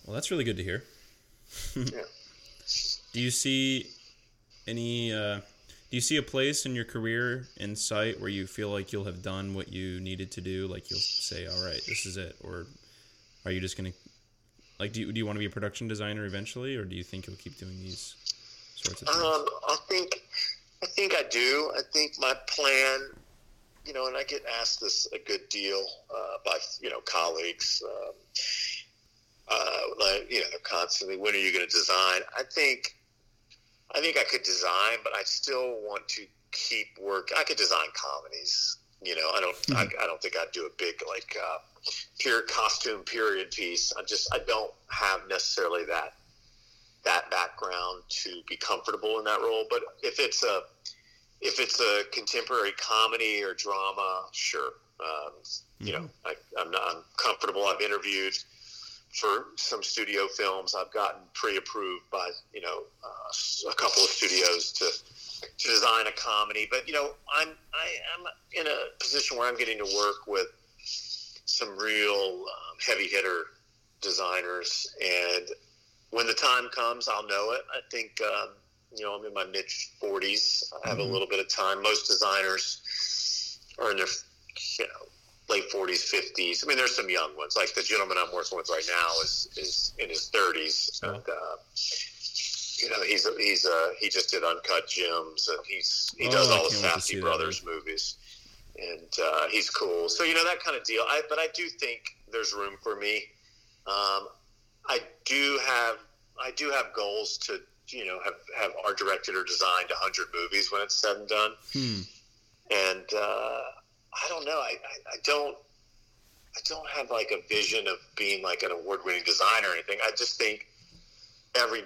Well, that's really good to hear. Yeah. Do you see any? Uh, do you see a place in your career in sight where you feel like you'll have done what you needed to do? Like you'll say, "All right, this is it," or are you just going to like? Do you, do you want to be a production designer eventually, or do you think you'll keep doing these sorts of things? Um, I think I think I do. I think my plan, you know, and I get asked this a good deal uh, by you know colleagues. Um, Uh, like, you know, they're constantly, when are you going to design? I think, I think I could design, but I still want to keep work. I could design comedies, you know, I don't, mm-hmm. I, I don't think I'd do a big, like, uh, pure costume period piece. I just, I don't have necessarily that, that background to be comfortable in that role. But if it's a, if it's a contemporary comedy or drama, sure. Um, mm-hmm. You know, I, I'm not, I'm comfortable. I've interviewed for some studio films. I've gotten pre-approved by, you know, uh, a couple of studios to to design a comedy. But, you know, I'm I am in a position where I'm getting to work with some real um, heavy hitter designers. And when the time comes, I'll know it. I think, um, you know, I'm in my mid forties. I have mm-hmm. a little bit of time. Most designers are in their, you know, late forties, fifties. I mean, there's some young ones. Like the gentleman I'm working with right now is, is in his thirties. And, uh, you know, he's a, he's a, he just did Uncut Gems, and he's he does oh, all the Safdie Brothers that, movies, and uh, he's cool. So you know that kind of deal. I, but I do think there's room for me. Um, I do have I do have goals to you know have have art directed or designed one hundred movies when it's said and done, hmm. and. Uh, I don't know. I, I, I don't. I don't have like a vision of being like an award-winning designer or anything. I just think every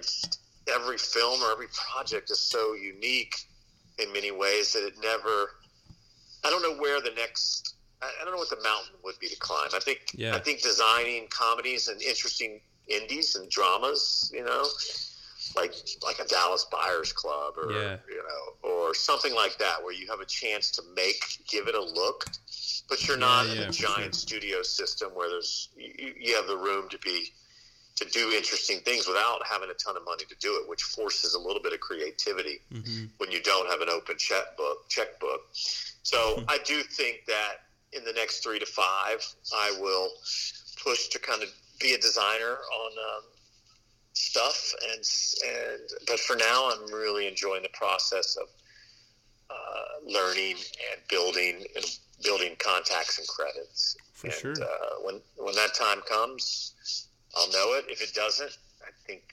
every film or every project is so unique in many ways that it never. I don't know where the next. I, I don't know what the mountain would be to climb. I think. Yeah. I think designing comedies and interesting indies and dramas. You know, like like a Dallas Buyers Club or yeah. you know or something like that, where you have a chance to make give it a look, but you're not yeah, yeah, in a giant sure. studio system where there's you, you have the room to be to do interesting things without having a ton of money to do it, which forces a little bit of creativity mm-hmm. when you don't have an open checkbook checkbook. So I do think that in the next three to five, I will push to kind of be a designer on. Um, stuff and and but for now I'm really enjoying the process of uh learning and building and building contacts and credits for and, sure uh, when when that time comes I'll know it. If it doesn't, I think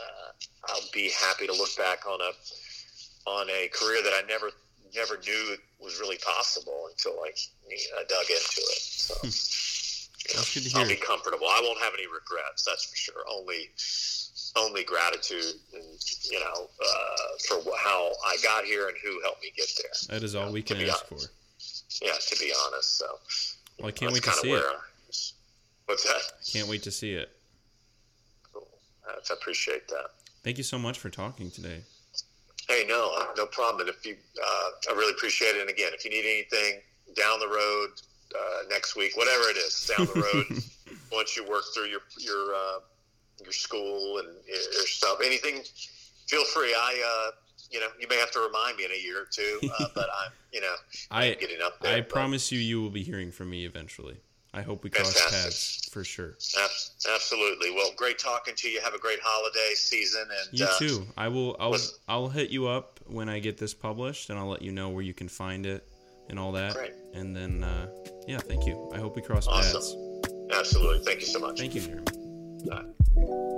uh I'll be happy to look back on a on a career that I never never knew was really possible until I, I dug into it. So you know, that's good to I'll hear. Be comfortable. I won't have any regrets, that's for sure. Only Only gratitude, and, you know, uh, for wh- how I got here and who helped me get there. That is all you know, we can ask honest. for. Yeah, to be honest. So, well, I can't wait to see it. I, what's that? I can't wait to see it. Cool. I appreciate that. Thank you so much for talking today. Hey, no, no problem. And if you, uh, I really appreciate it. And again, if you need anything down the road uh, next week, whatever it is, down the road, once you work through your your. Uh, your school and your stuff, anything, feel free. I, uh, you know, you may have to remind me in a year or two, uh, but I'm, you know, I, I'm getting up there. I but. promise you, you will be hearing from me eventually. I hope we Fantastic. cross paths for sure. Absolutely. Well, great talking to you. Have a great holiday season. And you uh, too. I will, I'll, I'll hit you up when I get this published, and I'll let you know where you can find it and all that. Great. And then, uh, yeah, thank you. I hope we cross awesome. paths. Absolutely. Thank you so much. Thank you, Jeremy. Bye.